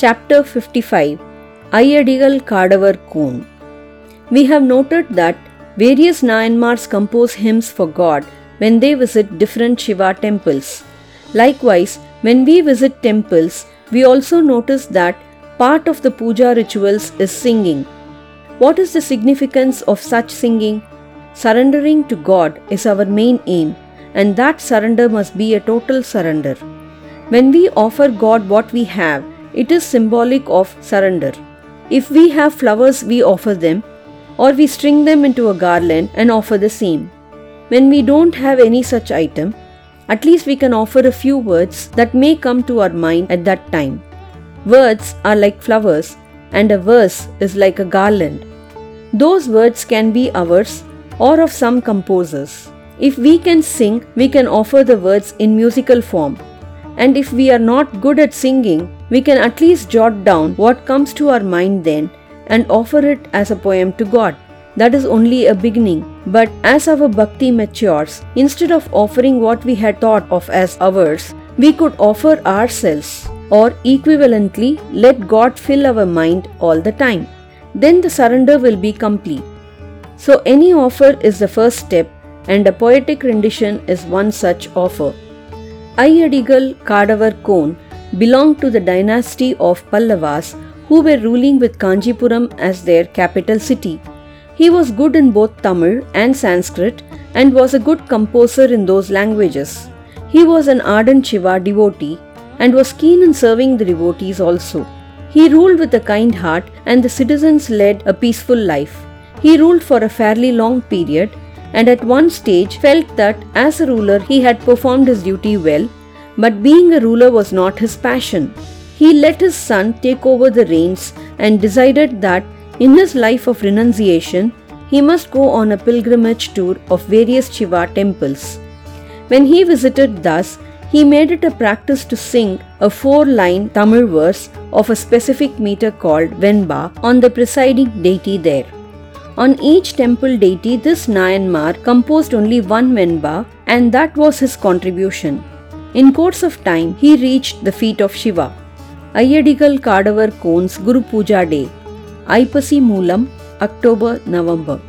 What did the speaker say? Chapter 55 Aiyadigal Kaadavar Kon. We have noted that various Nayanmars compose hymns for God when they visit different Shiva temples. Likewise, when we visit temples, we also notice that part of the puja rituals is singing. What is the significance of such singing? Surrendering to God is our main aim, and that surrender must be a total surrender. When we offer God what we have, it is symbolic of surrender. If we have flowers, we offer them, or we string them into a garland and offer the same. When we don't have any such item, at least we can offer a few words that may come to our mind at that time. Words are like flowers, and a verse is like a garland. Those words can be ours or of some composers. If we can sing, we can offer the words in musical form. And if we are not good at singing, we can at least jot down what comes to our mind then and offer it as a poem to God. That is only a beginning, but as our bhakti matures, instead of offering what we had thought of as ours, we could offer ourselves, or equivalently, let God fill our mind all the time. Then the surrender will be complete. So any offer is the first step, and a poetic rendition is one such offer. Aiyadigal Kaadavar Kon belonged to the dynasty of Pallavas, who were ruling with Kanjipuram as their capital city. He was good in both Tamil and Sanskrit and was a good composer in those languages. He was an ardent Shiva devotee and was keen in serving the devotees also. He ruled with a kind heart and the citizens led a peaceful life. He ruled for a fairly long period and at one stage felt that as a ruler he had performed his duty well, but being a ruler was not his passion. He let his son take over the reins and decided that in his life of renunciation, he must go on a pilgrimage tour of various Shiva temples. When he visited thus, he made it a practice to sing a 4-line Tamil verse of a specific meter called Venba on the presiding deity there. On each temple deity, this Nayanmar composed only one Venba, and that was his contribution. In course of time, he reached the feet of Shiva. Aiyadigal Kaadavar Kon's Guru Puja Day, AIPASI Moolam, October-November.